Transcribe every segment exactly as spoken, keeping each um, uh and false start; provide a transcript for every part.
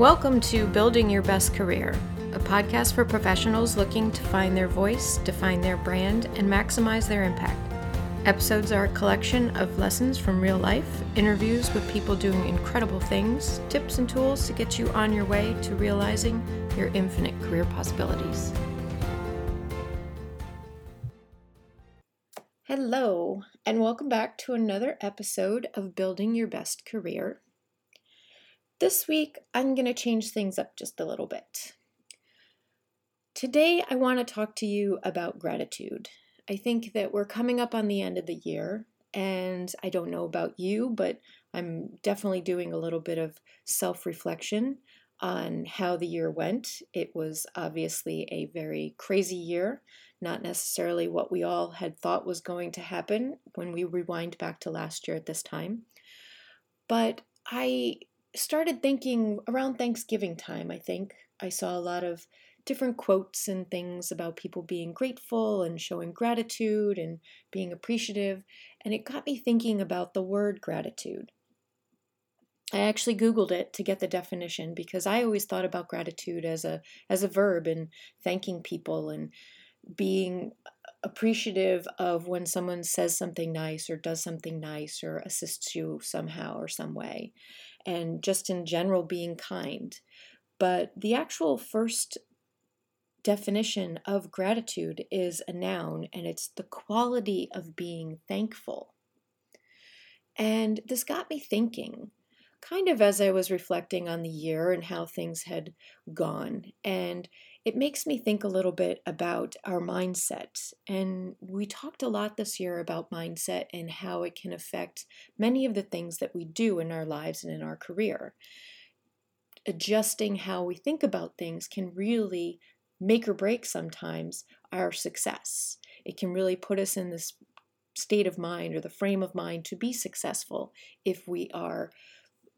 Welcome to Building Your Best Career, a podcast for professionals looking to find their voice, define their brand, and maximize their impact. Episodes are a collection of lessons from real life, interviews with people doing incredible things, tips and tools to get you on your way to realizing your infinite career possibilities. Hello, and welcome back to another episode of Building Your Best Career. This week, I'm going to change things up just a little bit. Today, I want to talk to you about gratitude. I think that we're coming up on the end of the year, and I don't know about you, but I'm definitely doing a little bit of self-reflection on how the year went. It was obviously a very crazy year, not necessarily what we all had thought was going to happen when we rewind back to last year at this time. But I started thinking around Thanksgiving time, I think. I saw a lot of different quotes and things about people being grateful and showing gratitude and being appreciative, and it got me thinking about the word gratitude. I actually Googled it to get the definition because I always thought about gratitude as a as a verb and thanking people and being appreciative of when someone says something nice or does something nice or assists you somehow or some way, and just in general being kind. But the actual first definition of gratitude is a noun, and it's the quality of being thankful. And this got me thinking, kind of as I was reflecting on the year and how things had gone. And it makes me think a little bit about our mindset. And we talked a lot this year about mindset and how it can affect many of the things that we do in our lives and in our career. Adjusting how we think about things can really make or break sometimes our success. It can really put us in this state of mind or the frame of mind to be successful if we are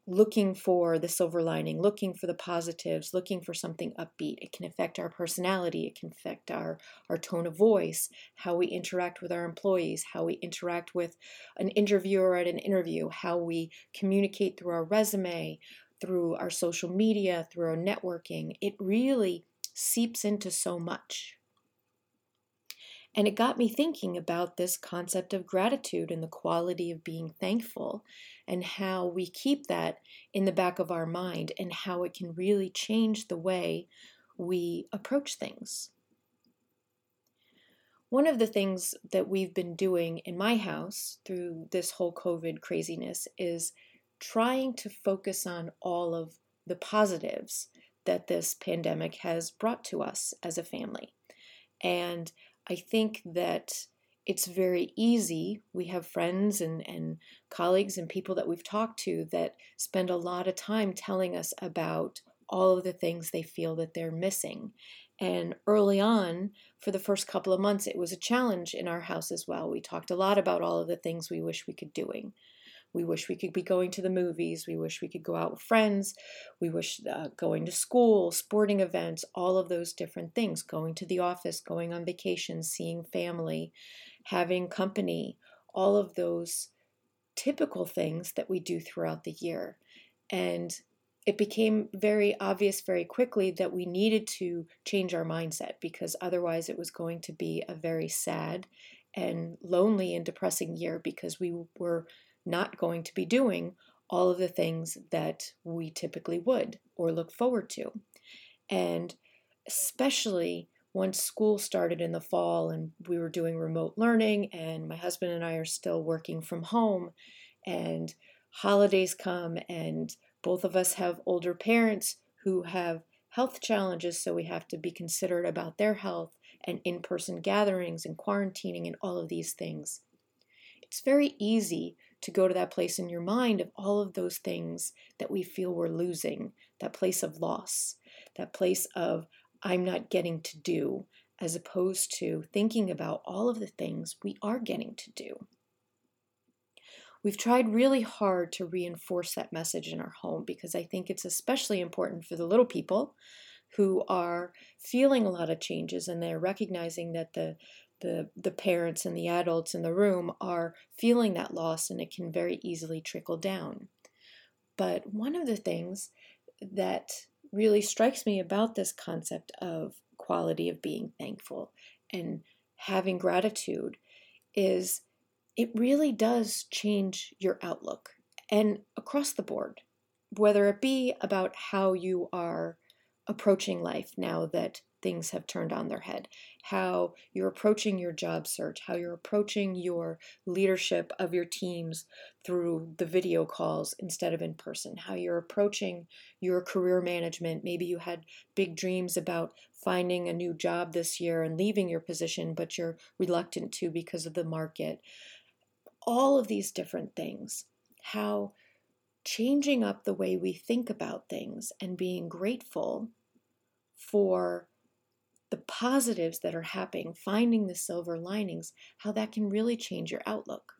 looking for the silver lining, looking for the positives, looking for something upbeat. It can affect our personality. It can affect our, our tone of voice, how we interact with our employees, how we interact with an interviewer at an interview, how we communicate through our resume, through our social media, through our networking. It really seeps into so much. And it got me thinking about this concept of gratitude and the quality of being thankful and how we keep that in the back of our mind and how it can really change the way we approach things. One of the things that we've been doing in my house through this whole COVID craziness is trying to focus on all of the positives that this pandemic has brought to us as a family. And I think that it's very easy. We have friends and, and colleagues and people that we've talked to that spend a lot of time telling us about all of the things they feel that they're missing. And early on, for the first couple of months, it was a challenge in our house as well. We talked a lot about all of the things we wish we could be doing. We wish we could be going to the movies. We wish we could go out with friends. We wish uh, going to school, sporting events, all of those different things, going to the office, going on vacation, seeing family, having company, all of those typical things that we do throughout the year. And it became very obvious very quickly that we needed to change our mindset because otherwise it was going to be a very sad and lonely and depressing year because we were not going to be doing all of the things that we typically would or look forward to. And especially once school started in the fall and we were doing remote learning and my husband and I are still working from home and holidays come and both of us have older parents who have health challenges, so we have to be considerate about their health and in-person gatherings and quarantining and all of these things. It's very easy to go to that place in your mind of all of those things that we feel we're losing, that place of loss, that place of I'm not getting to do, as opposed to thinking about all of the things we are getting to do. We've tried really hard to reinforce that message in our home because I think it's especially important for the little people who are feeling a lot of changes and they're recognizing that the The, the parents and the adults in the room are feeling that loss, and it can very easily trickle down. But one of the things that really strikes me about this concept of quality of being thankful and having gratitude is it really does change your outlook, and across the board, whether it be about how you are approaching life now that things have turned on their head, how you're approaching your job search, how you're approaching your leadership of your teams through the video calls instead of in person, how you're approaching your career management. Maybe you had big dreams about finding a new job this year and leaving your position, but you're reluctant to because of the market. All of these different things, how changing up the way we think about things and being grateful for the positives that are happening, finding the silver linings, how that can really change your outlook.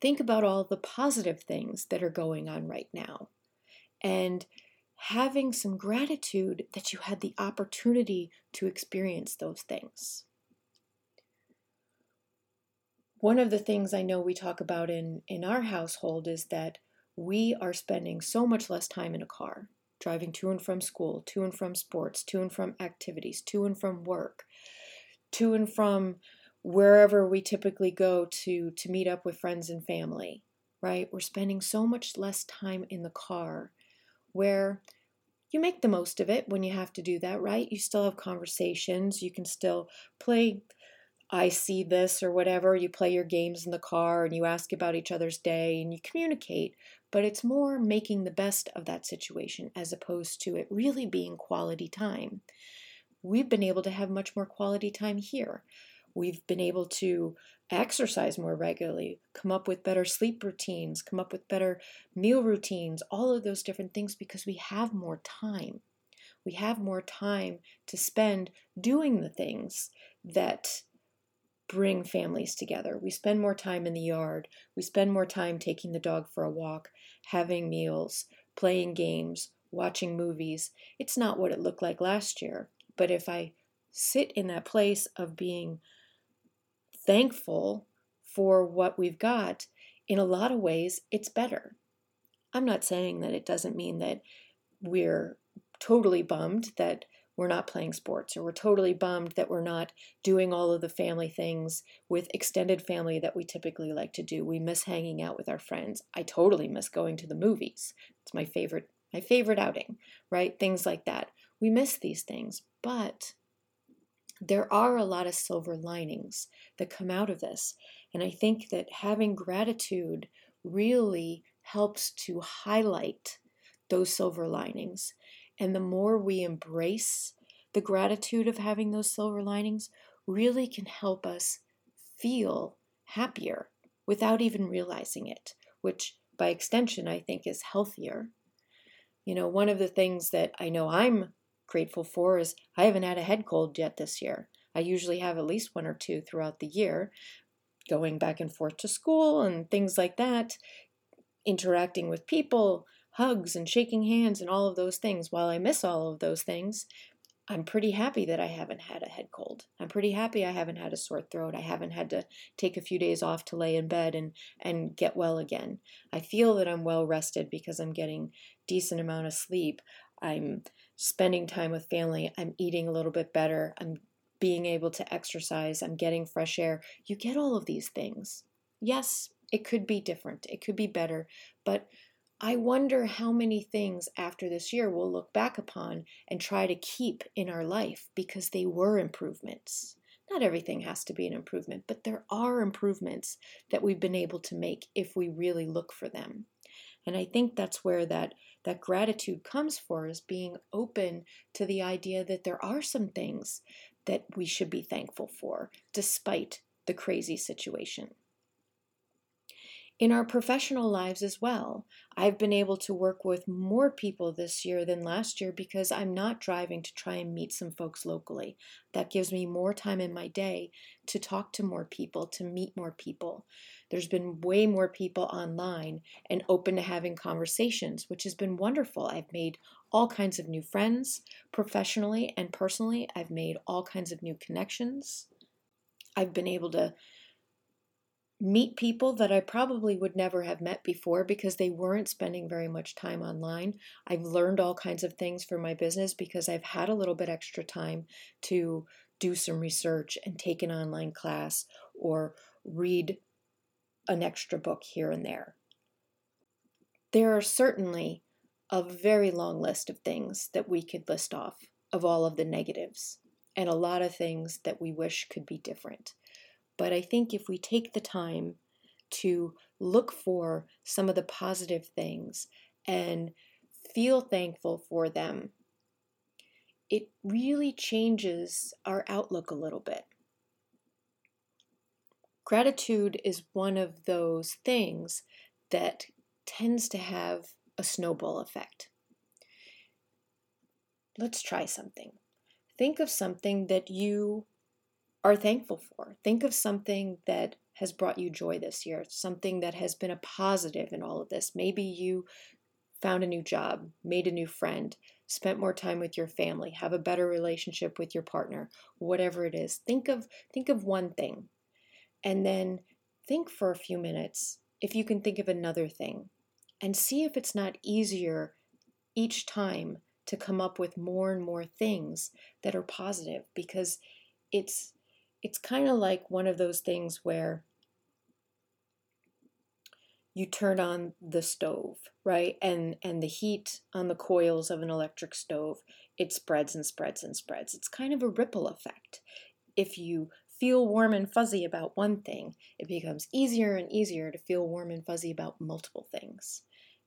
Think about all the positive things that are going on right now and having some gratitude that you had the opportunity to experience those things. One of the things I know we talk about in, in our household is that we are spending so much less time in a car, driving to and from school, to and from sports, to and from activities, to and from work, to and from wherever we typically go to, to meet up with friends and family, right? We're spending so much less time in the car, where you make the most of it when you have to do that, right? You still have conversations. You can still play I see this or whatever. You play your games in the car and you ask about each other's day and you communicate, but it's more making the best of that situation as opposed to it really being quality time. We've been able to have much more quality time here. We've been able to exercise more regularly, come up with better sleep routines, come up with better meal routines, all of those different things because we have more time. We have more time to spend doing the things that bring families together. We spend more time in the yard. We spend more time taking the dog for a walk, having meals, playing games, watching movies. It's not what it looked like last year, but if I sit in that place of being thankful for what we've got, in a lot of ways, it's better. I'm not saying that it doesn't mean that we're totally bummed that we're not playing sports, or we're totally bummed that we're not doing all of the family things with extended family that we typically like to do. We miss hanging out with our friends. I totally miss going to the movies. It's my favorite, my favorite outing, right? Things like that. We miss these things, but there are a lot of silver linings that come out of this. And I think that having gratitude really helps to highlight those silver linings. And the more we embrace the gratitude of having those silver linings, really can help us feel happier without even realizing it, which by extension, I think is healthier. You know, one of the things that I know I'm grateful for is I haven't had a head cold yet this year. I usually have at least one or two throughout the year, going back and forth to school and things like that, interacting with people, hugs and shaking hands and all of those things. While I miss all of those things, I'm pretty happy that I haven't had a head cold. I'm pretty happy I haven't had a sore throat. I haven't had to take a few days off to lay in bed and, and get well again. I feel that I'm well rested because I'm getting decent amount of sleep. I'm spending time with family. I'm eating a little bit better. I'm being able to exercise. I'm getting fresh air. You get all of these things. Yes, it could be different. It could be better, but I wonder how many things after this year we'll look back upon and try to keep in our life because they were improvements. Not everything has to be an improvement, but there are improvements that we've been able to make if we really look for them. And I think that's where that, that gratitude comes for, is being open to the idea that there are some things that we should be thankful for, despite the crazy situation. In our professional lives as well, I've been able to work with more people this year than last year because I'm not driving to try and meet some folks locally. That gives me more time in my day to talk to more people, to meet more people. There's been way more people online and open to having conversations, which has been wonderful. I've made all kinds of new friends professionally and personally. I've made all kinds of new connections. I've been able to meet people that I probably would never have met before because they weren't spending very much time online. I've learned all kinds of things for my business because I've had a little bit extra time to do some research and take an online class or read an extra book here and there. There are certainly a very long list of things that we could list off of all of the negatives, and a lot of things that we wish could be different. But I think if we take the time to look for some of the positive things and feel thankful for them, it really changes our outlook a little bit. Gratitude is one of those things that tends to have a snowball effect. Let's try something. Think of something that you are thankful for. Think of something that has brought you joy this year, something that has been a positive in all of this. Maybe you found a new job, made a new friend, spent more time with your family, have a better relationship with your partner, whatever it is. Think of, think of one thing, and then think for a few minutes if you can think of another thing, and see if it's not easier each time to come up with more and more things that are positive, because it's It's kind of like one of those things where you turn on the stove, right? And and the heat on the coils of an electric stove, it spreads and spreads and spreads. It's kind of a ripple effect. If you feel warm and fuzzy about one thing, it becomes easier and easier to feel warm and fuzzy about multiple things.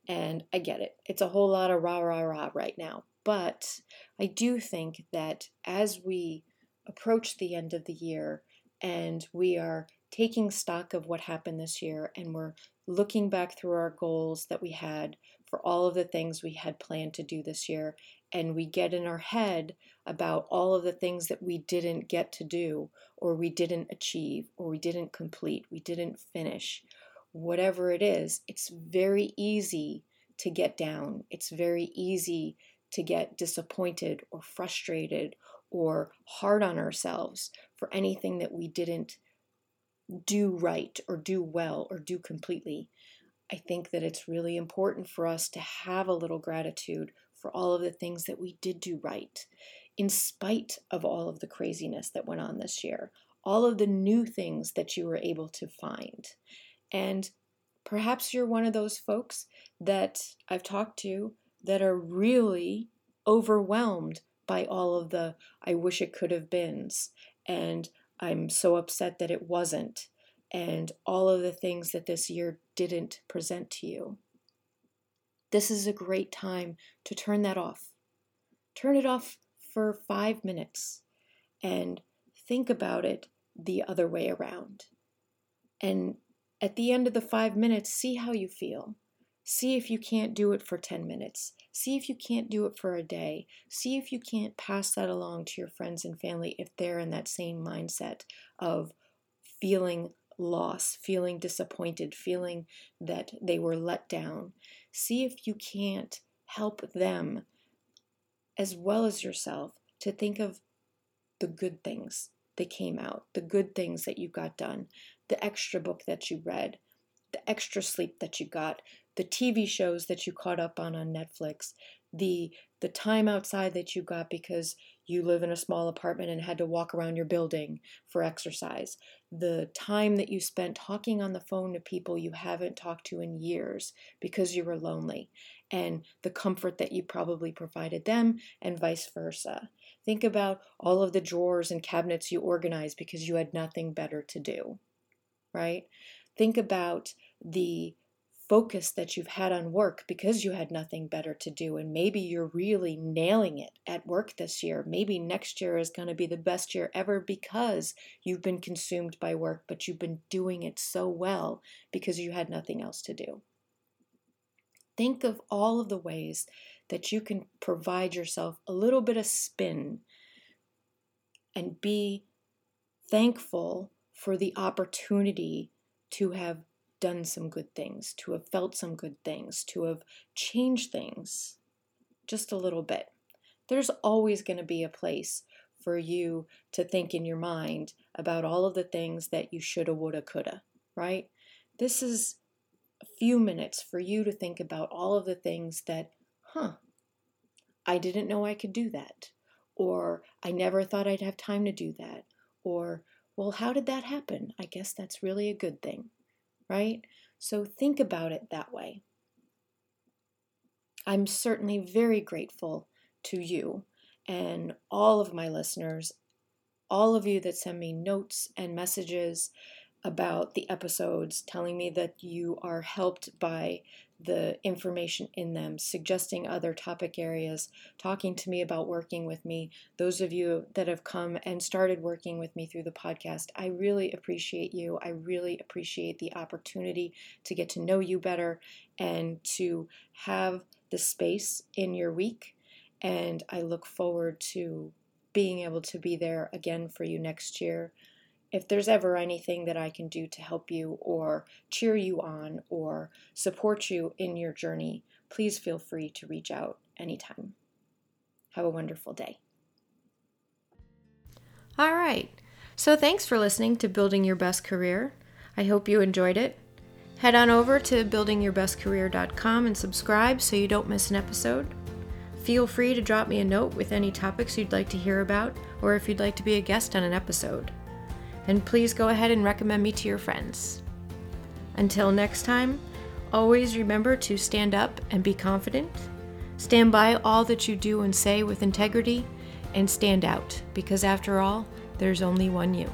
And I get it. It's a whole lot of rah, rah, rah right now. But I do think that as we approach the end of the year and we are taking stock of what happened this year, and we're looking back through our goals that we had for all of the things we had planned to do this year, and we get in our head about all of the things that we didn't get to do, or we didn't achieve, or we didn't complete, we didn't finish, whatever it is, it's very easy to get down. It's very easy to get disappointed or frustrated or hard on ourselves for anything that we didn't do right or do well or do completely. I think that it's really important for us to have a little gratitude for all of the things that we did do right, in spite of all of the craziness that went on this year, all of the new things that you were able to find. And perhaps you're one of those folks that I've talked to that are really overwhelmed by all of the I wish it could have beens, and I'm so upset that it wasn't, and all of the things that this year didn't present to you. This is a great time to turn that off. Turn it off for five minutes and think about it the other way around. And at the end of the five minutes, see how you feel. See if you can't do it for ten minutes. See if you can't do it for a day. See if you can't pass that along to your friends and family if they're in that same mindset of feeling loss, feeling disappointed, feeling that they were let down. See if you can't help them, as well as yourself, to think of the good things that came out, the good things that you got done, the extra book that you read, the extra sleep that you got, the T V shows that you caught up on on Netflix, the the time outside that you got because you live in a small apartment and had to walk around your building for exercise, the time that you spent talking on the phone to people you haven't talked to in years because you were lonely, and the comfort that you probably provided them, and vice versa. Think about all of the drawers and cabinets you organized because you had nothing better to do, right? Think about the focus that you've had on work because you had nothing better to do, and maybe you're really nailing it at work this year. Maybe next year is going to be the best year ever because you've been consumed by work, but you've been doing it so well because you had nothing else to do. Think of all of the ways that you can provide yourself a little bit of spin and be thankful for the opportunity to have done some good things, to have felt some good things, to have changed things just a little bit. There's always going to be a place for you to think in your mind about all of the things that you shoulda, woulda, coulda, right? This is a few minutes for you to think about all of the things that, huh, I didn't know I could do that, or I never thought I'd have time to do that, or, well, how did that happen? I guess that's really a good thing, right? So think about it that way. I'm certainly very grateful to you and all of my listeners, all of you that send me notes and messages about the episodes, telling me that you are helped by the information in them, suggesting other topic areas, talking to me about working with me. Those of you that have come and started working with me through the podcast, I really appreciate you. I really appreciate the opportunity to get to know you better and to have the space in your week. And I look forward to being able to be there again for you next year. If there's ever anything that I can do to help you or cheer you on or support you in your journey, please feel free to reach out anytime. Have a wonderful day. All right. So thanks for listening to Building Your Best Career. I hope you enjoyed it. Head on over to building your best career dot com and subscribe so you don't miss an episode. Feel free to drop me a note with any topics you'd like to hear about or if you'd like to be a guest on an episode. And please go ahead and recommend me to your friends. Until next time, always remember to stand up and be confident. Stand by all that you do and say with integrity, and stand out, because after all, there's only one you.